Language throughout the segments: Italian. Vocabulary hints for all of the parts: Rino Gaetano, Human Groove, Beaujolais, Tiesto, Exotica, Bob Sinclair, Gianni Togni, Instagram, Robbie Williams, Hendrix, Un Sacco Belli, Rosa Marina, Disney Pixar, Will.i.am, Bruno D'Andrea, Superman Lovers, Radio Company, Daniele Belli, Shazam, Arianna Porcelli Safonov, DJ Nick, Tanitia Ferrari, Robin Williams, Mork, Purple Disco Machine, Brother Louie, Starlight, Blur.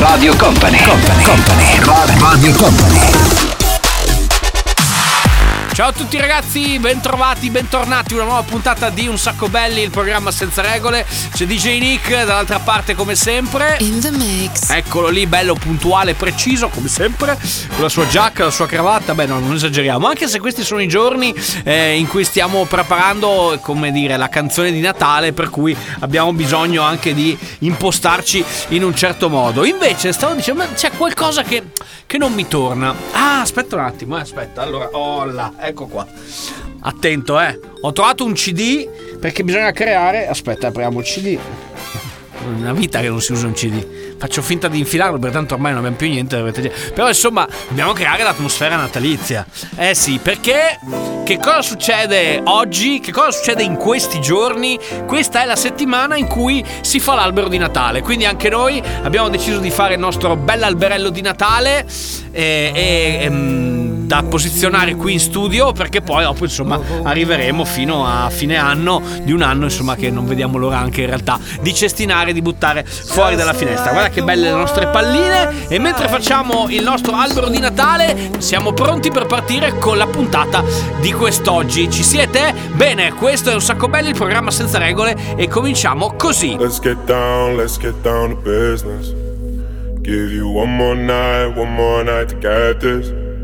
Radio Company. Company. Company. Radio Company. Ciao a tutti ragazzi, bentrovati, bentornati, una nuova puntata di Un Sacco Belli, il programma senza regole. C'è DJ Nick dall'altra parte come sempre. In the mix. Eccolo lì, bello, puntuale, preciso come sempre, con la sua giacca, la sua cravatta. Beh, no, non esageriamo, anche se questi sono i giorni in cui stiamo preparando, come dire, la canzone di Natale, per cui abbiamo bisogno anche di impostarci in un certo modo. Invece stavo dicendo, ma c'è qualcosa che non mi torna. Ah, aspetta un attimo, aspetta, allora, oh là, ecco qua. Attento, ho trovato un CD, perché bisogna creare. Aspetta, apriamo il CD. Una vita che non si usa un CD. Faccio finta di infilarlo, perché tanto ormai non abbiamo più niente. Però insomma, dobbiamo creare l'atmosfera natalizia. Eh sì, perché che cosa succede oggi? Che cosa succede in questi giorni? Questa è la settimana in cui si fa l'albero di Natale. Quindi anche noi abbiamo deciso di fare il nostro bell'alberello di Natale da posizionare qui in studio, perché poi dopo insomma arriveremo fino a fine anno di un anno insomma che non vediamo l'ora anche in realtà di cestinare, di buttare fuori dalla finestra. Guarda che belle le nostre palline. E mentre facciamo il nostro albero di Natale siamo pronti per partire con la puntata di quest'oggi. Ci siete? Bene, questo è Un Sacco Belli, il programma senza regole, e cominciamo così. Let's get down to business. Give you one more night to get this.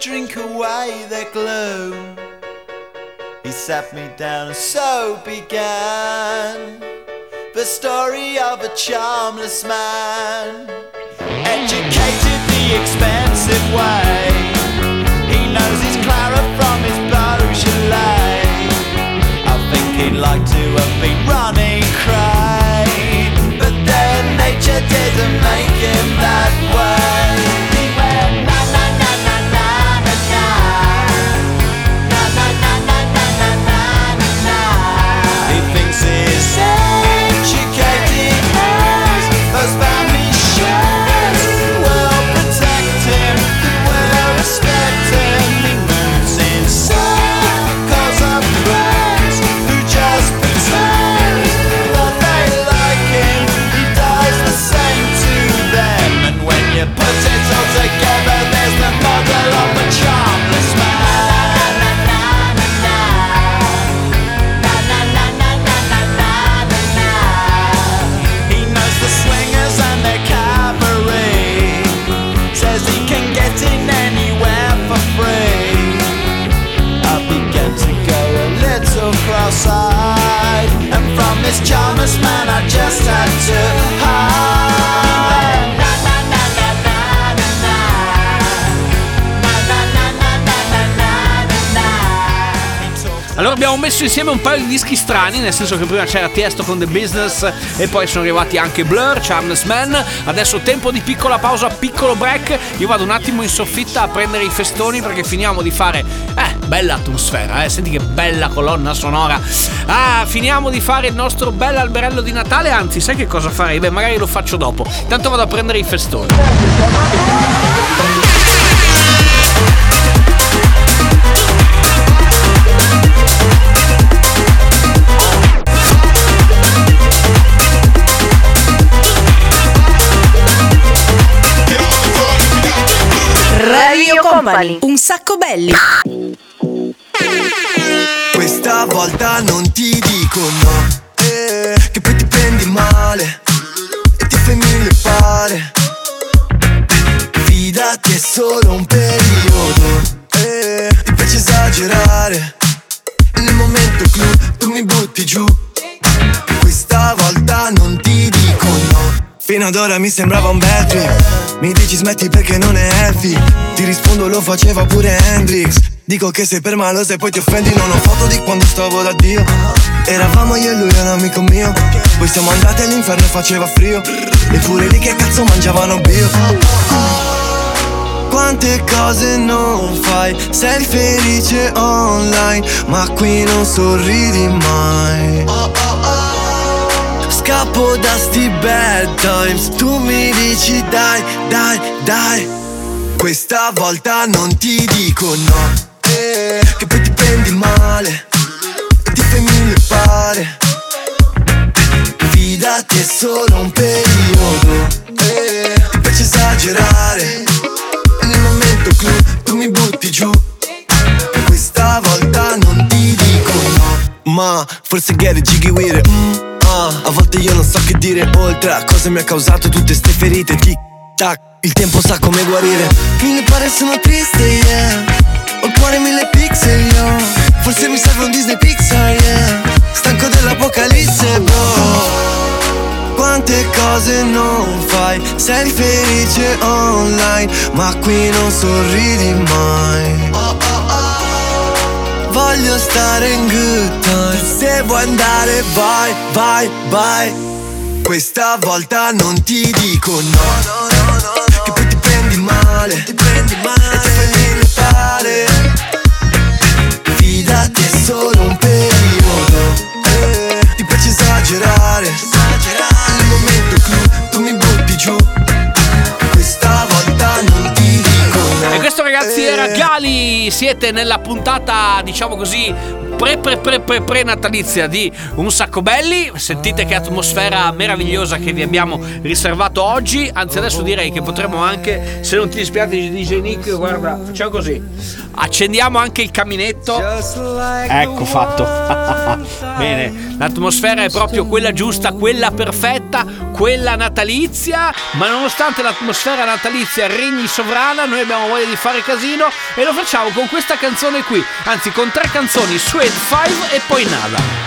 Drink away their gloom. He sat me down and so began the story of a charmless man. Educated the expensive way, he knows his Clara from his Beaujolais. he'd like to have been running cray, but then nature didn't make him that way. He went na na na na na na na, na na na na na na na na. He thinks he's educated as those family shares will protect him, that will respect him. He moves inside. You put it all together, there's the model of a charmless man. Na na na na na na na na na na na na. He knows the swingers and their cabaret, says he can get in anywhere for free. I began to go a little cross-eyed, and from this charmless man I just had to hide. Allora abbiamo messo insieme un paio di dischi strani, nel senso che prima c'era Tiesto con The Business e poi sono arrivati anche Blur, Charmless Man. Adesso tempo di piccola pausa, piccolo break. Io vado un attimo in soffitta a prendere i festoni perché finiamo di fare... bella atmosfera, senti che bella colonna sonora. Finiamo di fare il nostro bel alberello di Natale, anzi sai che cosa farei? Beh, magari lo faccio dopo. Tanto vado a prendere i festoni. Radio Company, un sacco belli. Questa volta non ti dico no, che poi ti prendi male e ti fai mille pare. Fidati, è solo un periodo, ti piace esagerare. Nel momento clou tu mi butti giù. Questa volta non ti dico no. Fino ad ora mi sembrava un bel trip. Mi dici smetti perché non è healthy. Ti rispondo lo faceva pure Hendrix. Dico che sei per maloso e poi ti offendi. Non ho foto di quando stavo da Dio. Eravamo io e lui e un amico mio. Poi siamo andati all'inferno e faceva frio. Eppure lì che cazzo mangiavano bio. Quante cose non fai. Sei felice online, ma qui non sorridi mai. Scappo da sti bad times, tu mi dici dai, dai, dai. Questa volta non ti dico no, che poi ti prendi male e ti fai mille pare. Fidati, è solo un periodo, ti piace esagerare. Nel momento clou tu mi butti giù. Questa volta non ti dico no, ma forse get jiggy with it. A volte io non so che dire oltre a cosa mi ha causato tutte ste ferite. Tic tac, il tempo sa come guarire. Mille pare sono triste, yeah. Ho il cuore mille pixel, yo. Forse mi serve un Disney Pixar, yeah. Stanco dell'apocalisse, bro. Quante cose non fai. Sei felice online, ma qui non sorridi mai. Voglio stare in good time. Se vuoi andare vai, vai, vai. Questa volta non ti dico no, no, no, no, no. Che poi ti prendi male, ti prendi male. E ti fai diventare. Fidati, è solo un periodo, ti piace esagerare, esagerare. Nel momento clou tu mi butti giù. Questa volta non ti dico no. E questo ragazzi era Gali. Siete nella puntata, diciamo così, pre natalizia di Un Sacco Belli. Sentite che atmosfera meravigliosa che vi abbiamo riservato oggi. Anzi adesso direi che potremmo anche, se non ti dispiace DJ Nick, guarda, facciamo così, accendiamo anche il caminetto. Ecco fatto. Bene, l'atmosfera è proprio quella giusta, quella perfetta, quella natalizia. Ma nonostante l'atmosfera natalizia regni sovrana, noi abbiamo voglia di fare casino e lo facciamo con questa canzone qui. Anzi con tre canzoni, su 5 e poi nada.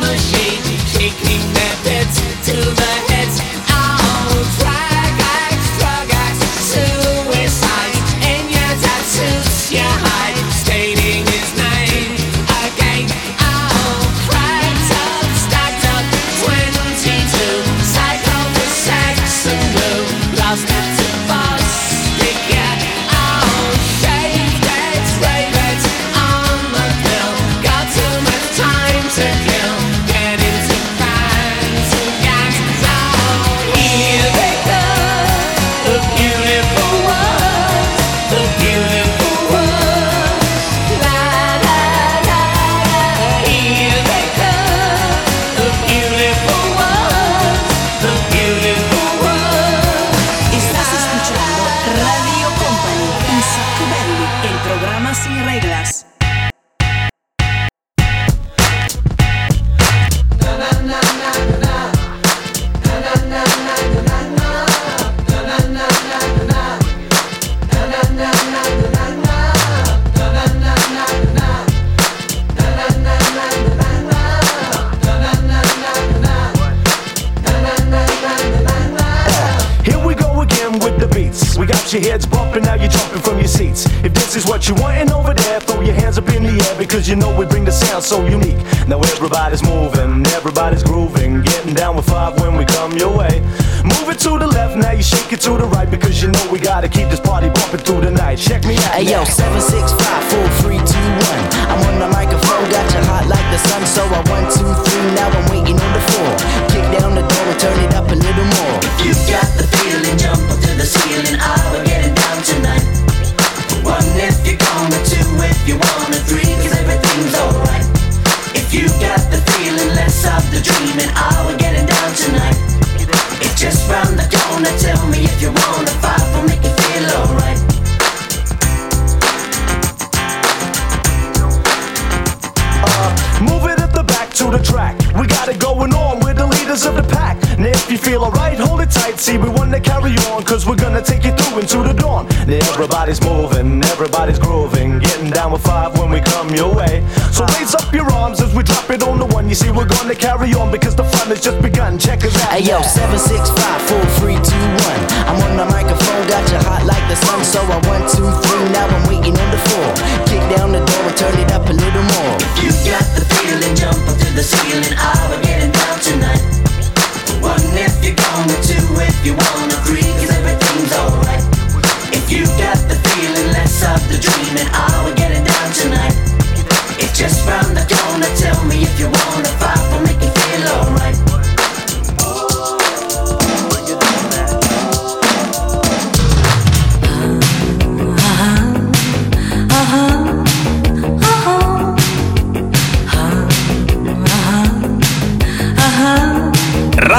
Machine. You know we bring the sound so unique. Now everybody's moving, everybody's grooving, getting down with five when we come your way. Move it to the left, now you shake it to the right, because you know we gotta keep this party bumping through the night. Check me out. Hey yo, 7, 6, 5, 4, 3, 2, 1. I'm on the microphone, got you hot like the sun, so I 1, 2, 3. Now I'm waiting on the floor. Kick down the door and turn it up a little more. If you got the feeling, jump up to the ceiling. Oh, we're getting down tonight. 1 if you're gonna, 2 if you wanna, 3 'cause everything's alright. If you got the feeling, let's stop the dreaming. Oh, we're getting down tonight. It's just round the corner, tell me if you wanna. 5 will make you feel alright. Move it at the back to the track. We got it going on, we're the leaders of the pack. Now if you feel alright, hold it tight. See, we wanna carry on, cause we're gonna take you through into the dawn. Now everybody's moving, everybody's grooving, getting down with five when we come your way. So raise up your arms as we drop it on the one. You see, we're gonna carry on, because the fun has just begun. Check us out. Hey yo, 7, 6, 5, 4, 3, 2, 1. I'm on the microphone, got you hot like the sun, so I 1, 2, 3. Now I'm waiting on the floor. Kick down the door and turn it up a little more. If you got the feeling, jump up to the ceiling. Oh, we're getting down tonight. 1 if you're gonna, 2 if you wanna, 3 'cause everything's alright. If you got the feeling, let's stop the dreaming. Oh, we're getting down tonight. It's just round the corner, tell me if you wanna. 5 will make you feel alright.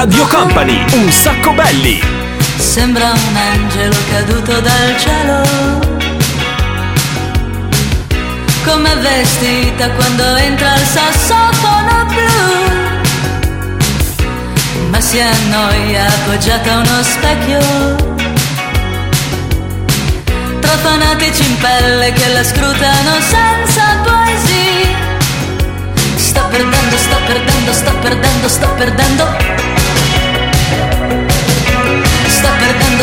Radio Company, un sacco belli. Sembra un angelo caduto dal cielo. Com'è vestita quando entra il sassofono blu. Ma si annoia appoggiata a uno specchio. Tra fanatici in pelle che la scrutano senza poesie. Sta perdendo, sta perdendo, sta perdendo, sta perdendo. Sta perdendo,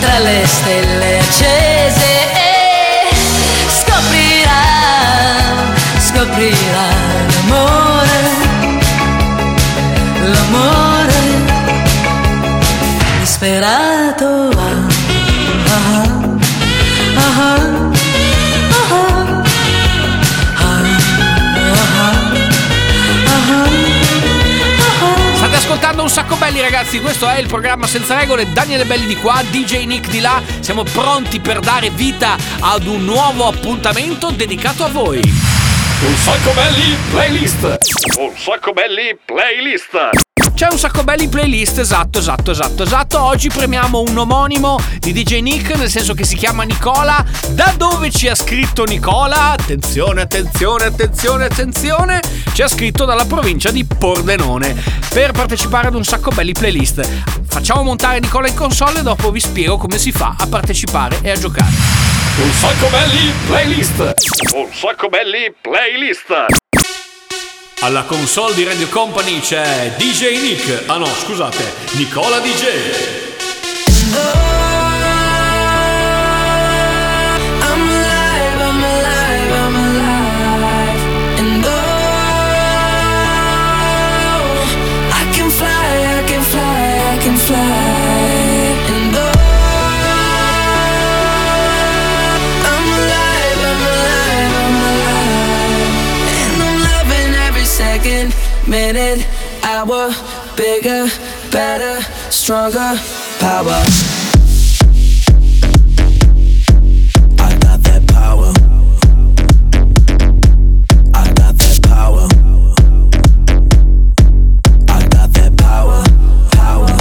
Tra le stelle accese e scoprirà, scoprirà l'amore, l'amore disperato. Ah, ah, ah. Ascoltando un sacco belli, ragazzi, questo è il programma senza regole. Daniele Belli di qua, DJ Nick di là. Siamo pronti per dare vita ad un nuovo appuntamento dedicato a voi. Un sacco belli playlist. Un sacco belli playlist. C'è un sacco belli in playlist, esatto. Oggi premiamo un omonimo di DJ Nick, nel senso che si chiama Nicola. Da dove ci ha scritto Nicola? Attenzione. Ci ha scritto dalla provincia di Pordenone per partecipare ad un sacco belli playlist. Facciamo montare Nicola in console e dopo vi spiego come si fa a partecipare e a giocare. Un sacco belli playlist. Alla console di Radio Company c'è DJ Nick. Ah no, scusate, Nicola DJ. Minute, hour, bigger, better, stronger, power. I got that power. I got that power. I got that power. Power.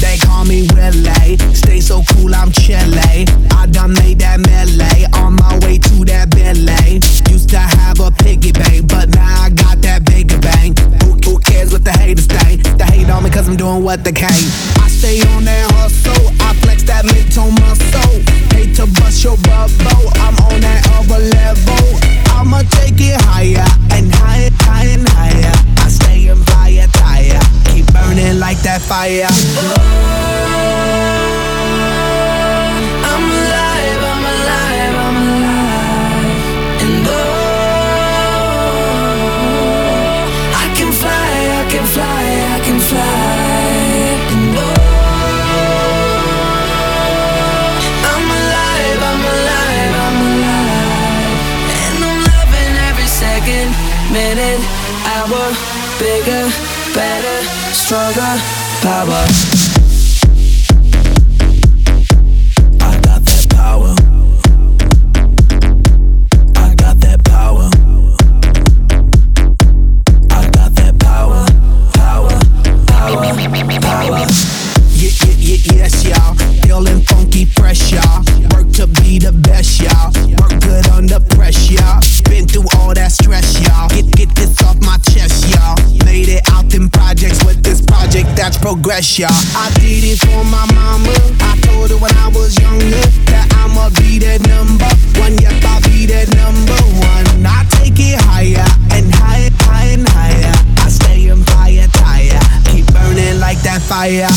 They call me Will.i.am. Stay so cool, I'm Chile. I done made that melee. On my way to that Bentley. Used to have a piggy bank, but now I got that bigger bang. Who cares what the haters think? They hate on me cause I'm doing what they can't. I stay on that hustle, I flex that mid-tone muscle. Hate to bust your bubble, I'm on that other level. I'ma take it higher, and higher, higher, and higher. I stay in fire, tire, keep burning like that fire. Minute, hour, bigger, better, stronger, power. I got that power. I got that power. I got that power. Power. Yes, y'all. Feeling funky, fresh, y'all. Work to be the best, y'all. Work good under pressure, y'all. Been through all that stress, y'all. Get this off my chest, y'all. Made it out in projects with this project, that's progress, y'all. I did it for my mama. I told her when I was younger that I'ma be that number one. Yep, I'll be that number one. I take it higher and higher, higher and higher. I stay in fire, tire, keep burning like that fire.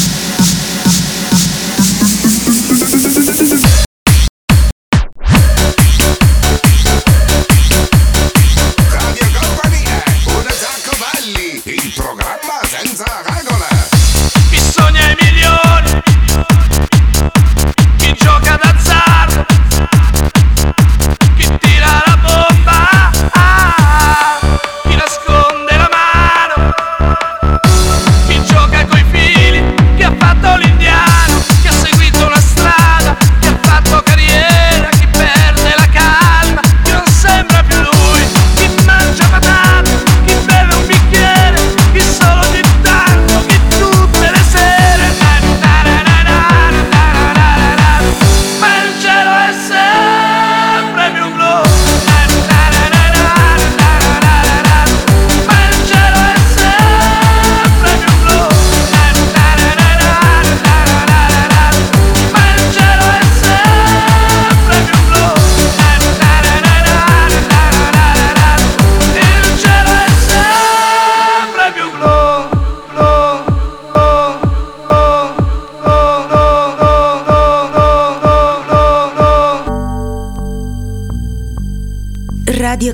Radio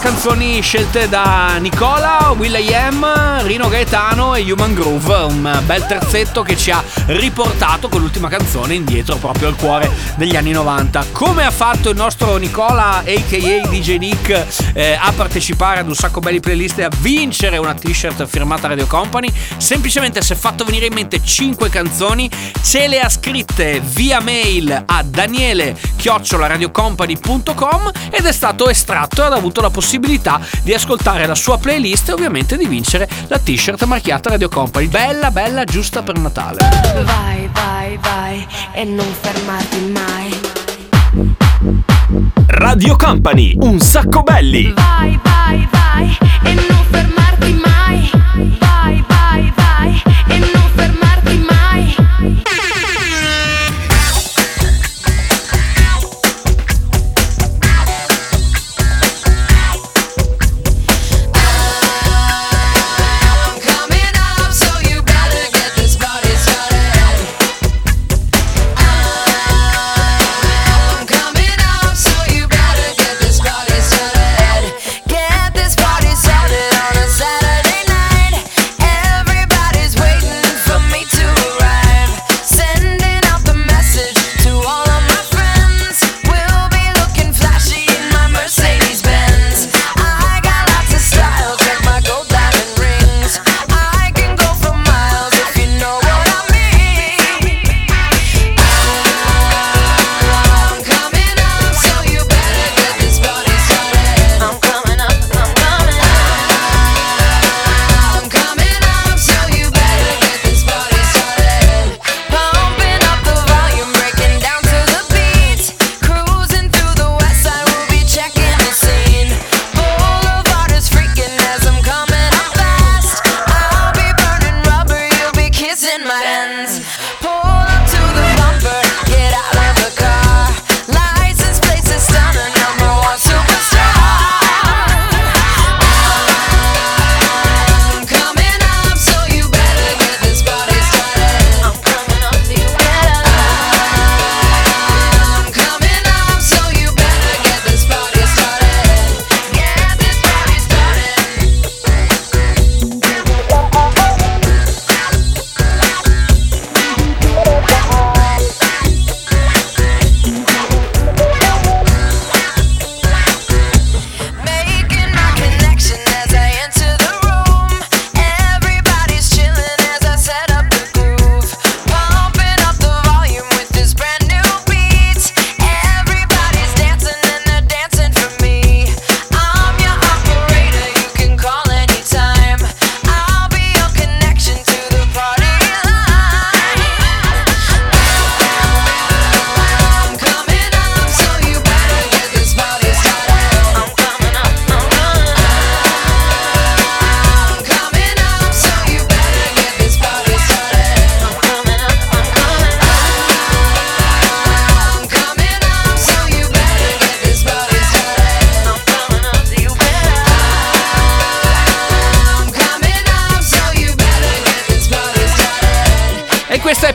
Canzoni scelte da Nicola, Will.i.am, Rino Gaetano e Human Groove, un bel terzetto che ci ha riportato con l'ultima canzone indietro proprio al cuore degli anni 90. Come ha fatto il nostro Nicola aka DJ Nick a partecipare ad un sacco belli playlist e a vincere una t-shirt firmata Radio Company? Semplicemente si è fatto venire in mente 5 canzoni, ce le ha scritte via mail a daniele@radiocompany.com ed è stato estratto e ha avuto la possibilità di ascoltare la sua playlist e ovviamente di vincere la t-shirt marchiata Radio Company. Bella, bella, giusta per Natale. Vai, vai, vai e non fermarti mai. Radio Company, un sacco belli. Vai, vai, vai e non fermarti mai. Vai, vai, vai e non fermarti mai.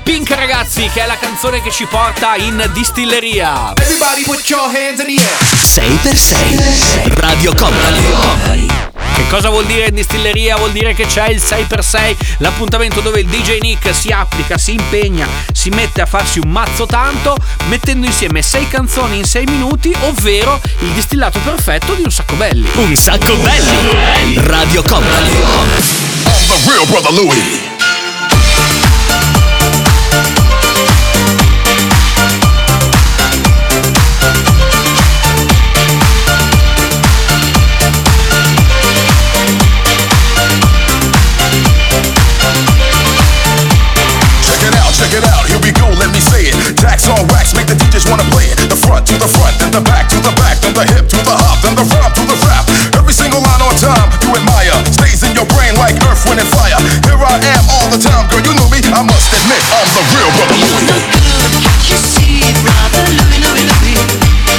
Pink, ragazzi, che è la canzone che ci porta in distilleria. Everybody put your hands in the air. 6x6 Radio Company. Che cosa vuol dire distilleria? Vuol dire che c'è il 6x6, l'appuntamento dove il DJ Nick si applica, si impegna, si mette a farsi un mazzo tanto, mettendo insieme 6 canzoni in 6 minuti, ovvero il distillato perfetto di Un Sacco Belli. Un Sacco Belli Radio Company. I'm the real Brother Louie. All wax, make the DJs wanna play it. The front to the front, then the back to the back, then the hip to the hop, then the rhyme to the rap. Every single line on time you admire stays in your brain like earth, wind, and fire. Here I am all the time, girl, you know me. I must admit, I'm the real Brother Louie. You look good, you see, Brother Louie, Louie, Louie.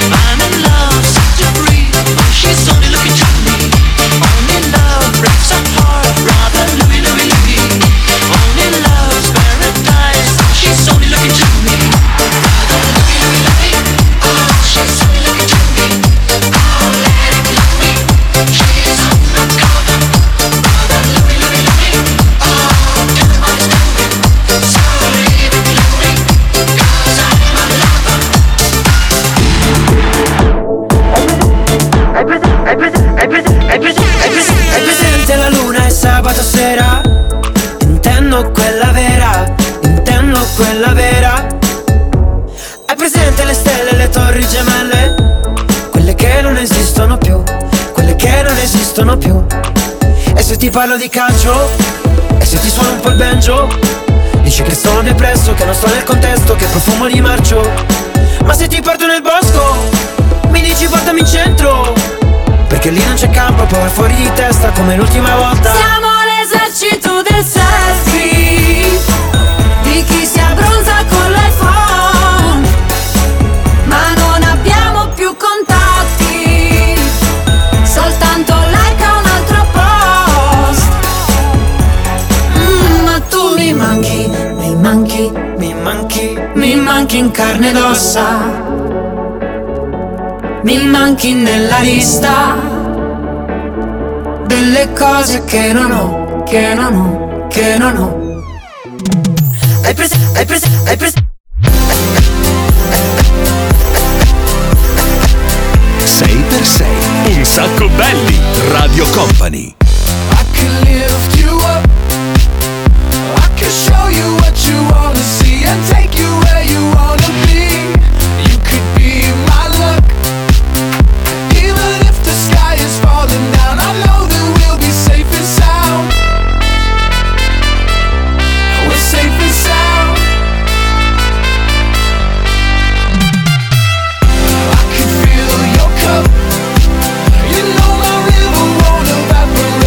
I'm in love, such a breeze. She's only looking to me. Only love breaks our heart, Brother Louie, Louie, Louie. Only love's paradise. She's only looking to me. Più. E se ti parlo di calcio, e se ti suono un po' il banjo, dici che sono depresso, che non sto nel contesto, che profumo di marcio. Ma se ti porto nel bosco, mi dici portami in centro, perché lì non c'è campo, poi è fuori di testa come l'ultima volta. Siamo l'esercito del selfie, di chi si abbronza con l'iPhone, ma non abbiamo più contatti, soltanto mi manchi in carne ed ossa, mi manchi nella lista delle cose che non ho, che non ho, che non ho. Hai preso 6x6 Un Sacco Belli Radio Company. I can lift you up, I can show you what you wanna see and take you where you wanna be. You could be my luck, even if the sky is falling down. I know that we'll be safe and sound. We're safe and sound. I can fill your cup, you know my river won't evaporate.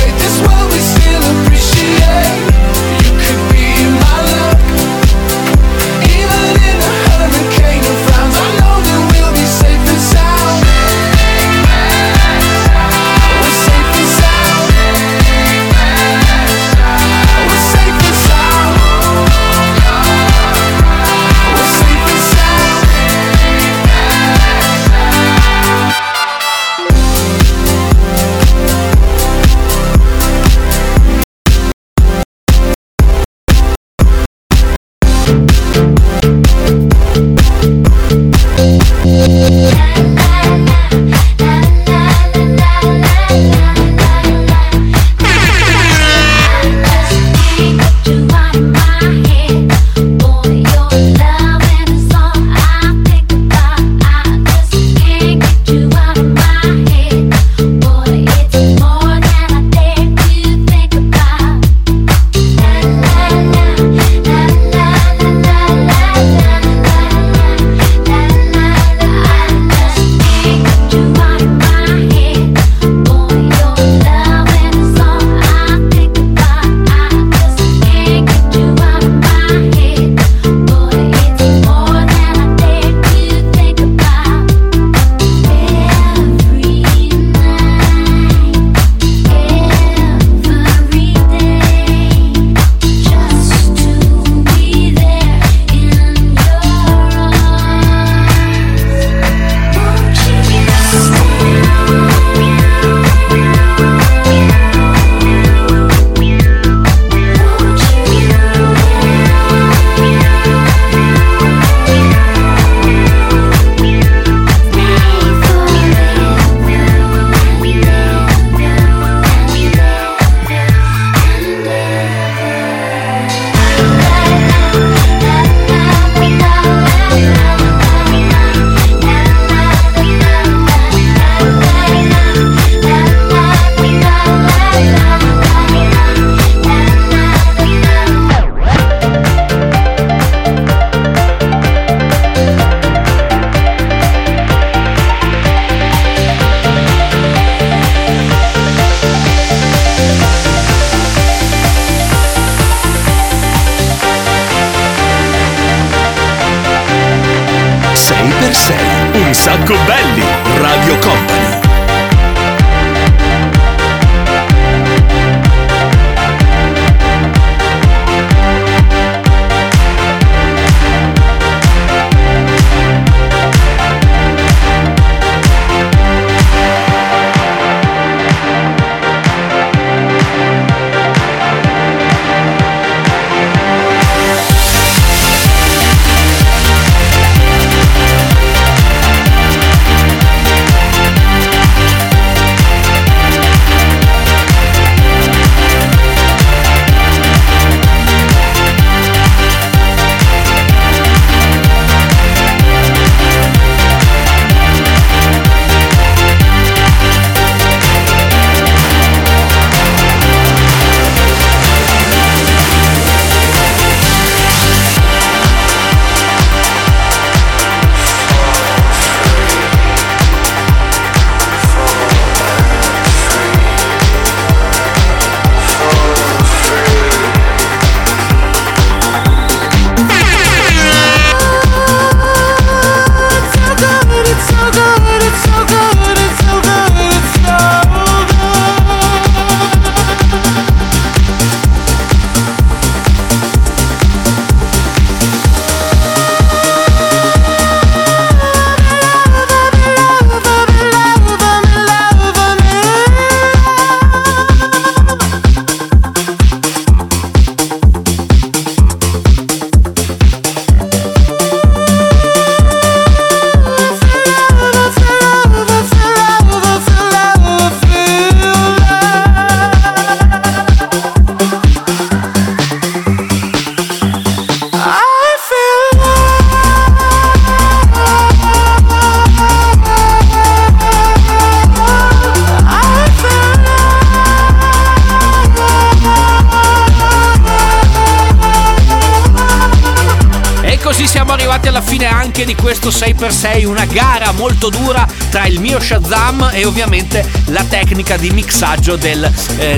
arrivati alla fine anche di questo 6x6, una gara molto dura tra il mio Shazam e ovviamente la tecnica di mixaggio del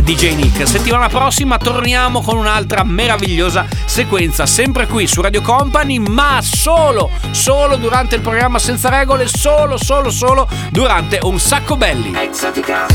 DJ Nick. Settimana prossima torniamo con un'altra meravigliosa sequenza, sempre qui su Radio Company, ma solo durante il programma Senza Regole, solo durante Un Sacco Belli. Exotica.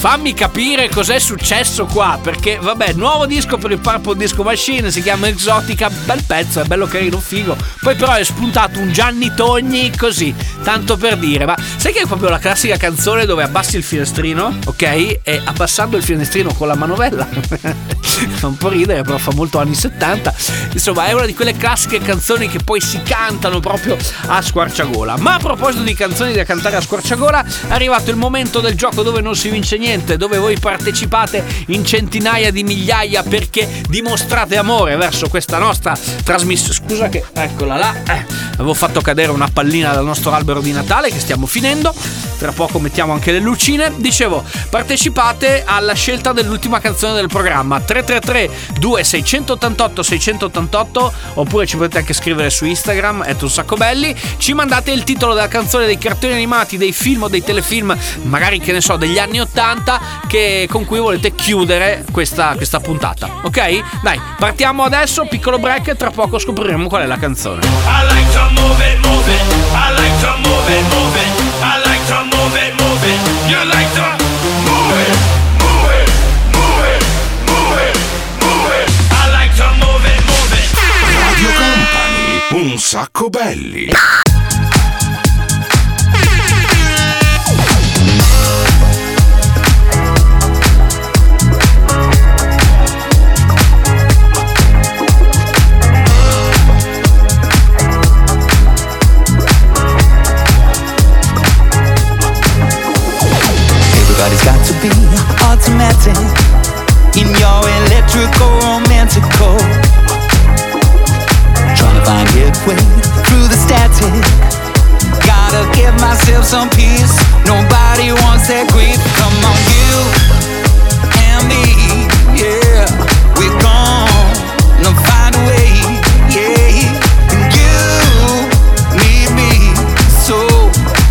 Fammi capire cos'è successo qua, perché vabbè, nuovo disco per il Purple Disco Machine, si chiama Exotica, bel pezzo, è bello carino, figo. Poi però è spuntato un Gianni Togni così, tanto per dire, ma sai che è proprio la classica canzone dove abbassi il finestrino, ok? E abbassando il finestrino con la manovella fa un po' ridere, però fa molto anni 70. Insomma, è una di quelle classiche canzoni che poi si cantano proprio a squarciagola. Ma a proposito di canzoni da cantare a squarciagola, è arrivato il momento del gioco dove non si vince niente, dove voi partecipate in centinaia di migliaia perché dimostrate amore verso questa nostra trasmissione. Scusa che, eccola là, avevo fatto cadere una pallina dal nostro albero di Natale che stiamo finendo, tra poco mettiamo anche le lucine. Dicevo, partecipate alla scelta dell'ultima canzone del programma, 333 2688 688, oppure ci potete anche scrivere su Instagram @unsacco belli. Ci mandate il titolo della canzone, dei cartoni animati, dei film o dei telefilm, magari, che ne so, degli anni 80, 80 con cui volete chiudere questa puntata, ok? Dai, partiamo adesso, piccolo break, tra poco scopriremo qual è la canzone. I like to move it, move it. I like to move it, move it. I like to move it, move it. You like to move it, move it, move it, move it, move it. I like to move it, move it. Radio Company, un sacco belli. In your electrical romantical, trying to find way through the static. Gotta give myself some peace. Nobody wants that grief. Come on, you and me, yeah. We're gonna find a way, yeah. And you need me, so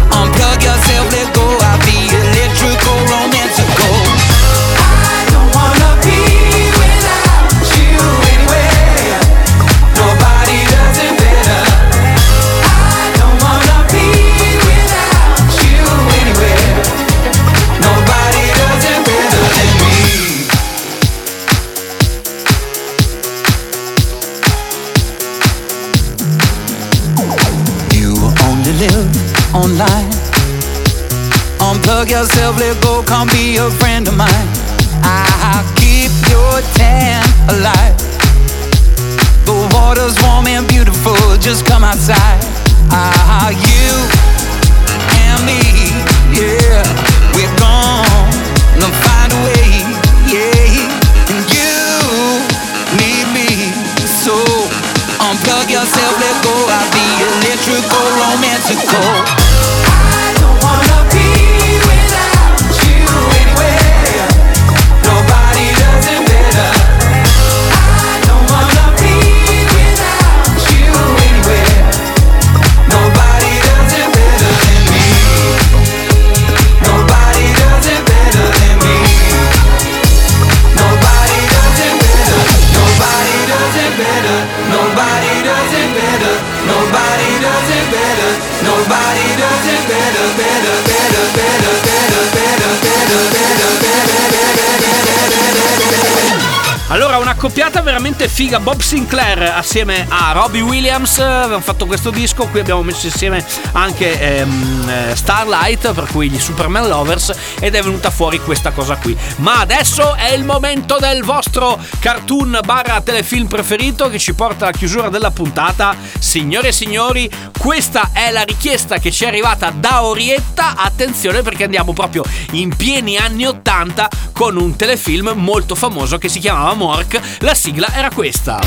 unplug yourself, let go. I'll be electrical romantical. Online. Unplug yourself, let go, come be a friend of mine. I'll keep your tan alive. The water's warm and beautiful, just come outside. You and me, yeah. We're gonna find a way, yeah. And you need me, so unplug yourself, let go. I'll be electrical, romantical. Allora, una coppiata veramente figa, Bob Sinclair assieme a Robbie Williams, abbiamo fatto questo disco, qui abbiamo messo insieme anche Starlight, per cui gli Superman Lovers, ed è venuta fuori questa cosa qui. Ma adesso è il momento del vostro cartoon barra telefilm preferito, che ci porta alla chiusura della puntata. Signore e signori, questa è la richiesta che ci è arrivata da Orietta, attenzione perché andiamo proprio in pieni anni 80 con un telefilm molto famoso che si chiamava Mork, la sigla era questa.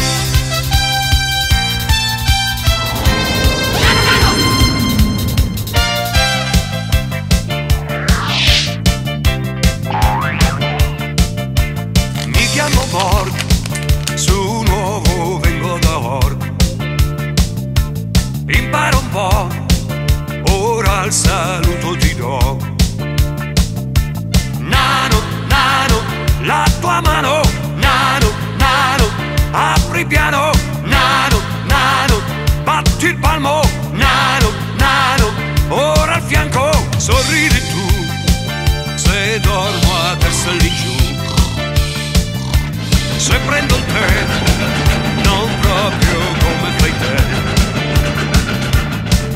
Mi chiamo Mork, su nuovo vengo da Ork. Imparo un po', ora al saluto ti do. Nano, nano, la tua mano. Nano, nano, apri piano. Nano, nano, batti il palmo. Nano, nano, ora al fianco. Sorridi tu, se dormo a testa lì giù. Se prendo il tè, non proprio come fai te.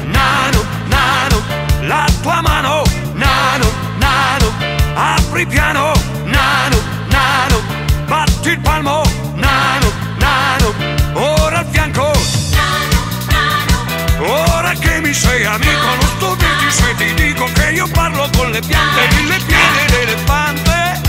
Nano, nano, la tua mano. Nano, nano, apri piano. Nano, nano, batti il palmo, nano, nano, ora al fianco, nano, nano, ora che mi sei amico, nano, non stupirti se ti dico che io parlo con le piante, nano, mille piedi d'elefante,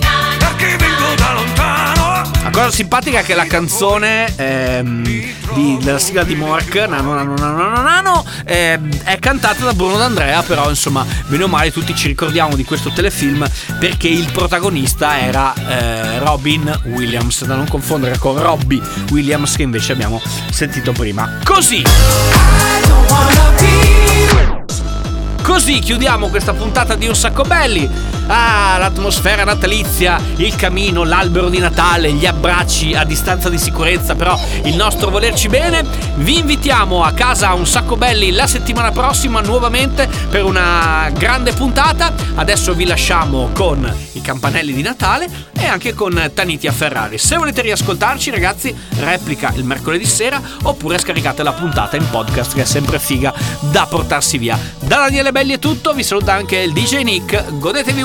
nano, perché vengo da lontano. La cosa simpatica è che la canzone della sigla di Mork, nano, nano, nano, nano, nano, è cantata da Bruno D'Andrea, però insomma, bene o male tutti ci ricordiamo di questo telefilm perché il protagonista era Robin Williams, da non confondere con Robbie Williams che invece abbiamo sentito prima. Così. Così chiudiamo questa puntata di Un Sacco Belli. Ah, l'atmosfera natalizia, il camino, l'albero di Natale, gli abbracci a distanza di sicurezza, però il nostro volerci bene. Vi invitiamo a casa a Un Sacco Belli la settimana prossima nuovamente per una grande puntata. Adesso vi lasciamo con i campanelli di Natale e anche con Tanitia Ferrari. Se volete riascoltarci, ragazzi, replica il mercoledì sera oppure scaricate la puntata in podcast, che è sempre figa da portarsi via. Da Daniele Belli è tutto, vi saluta anche il DJ Nick. Godetevi il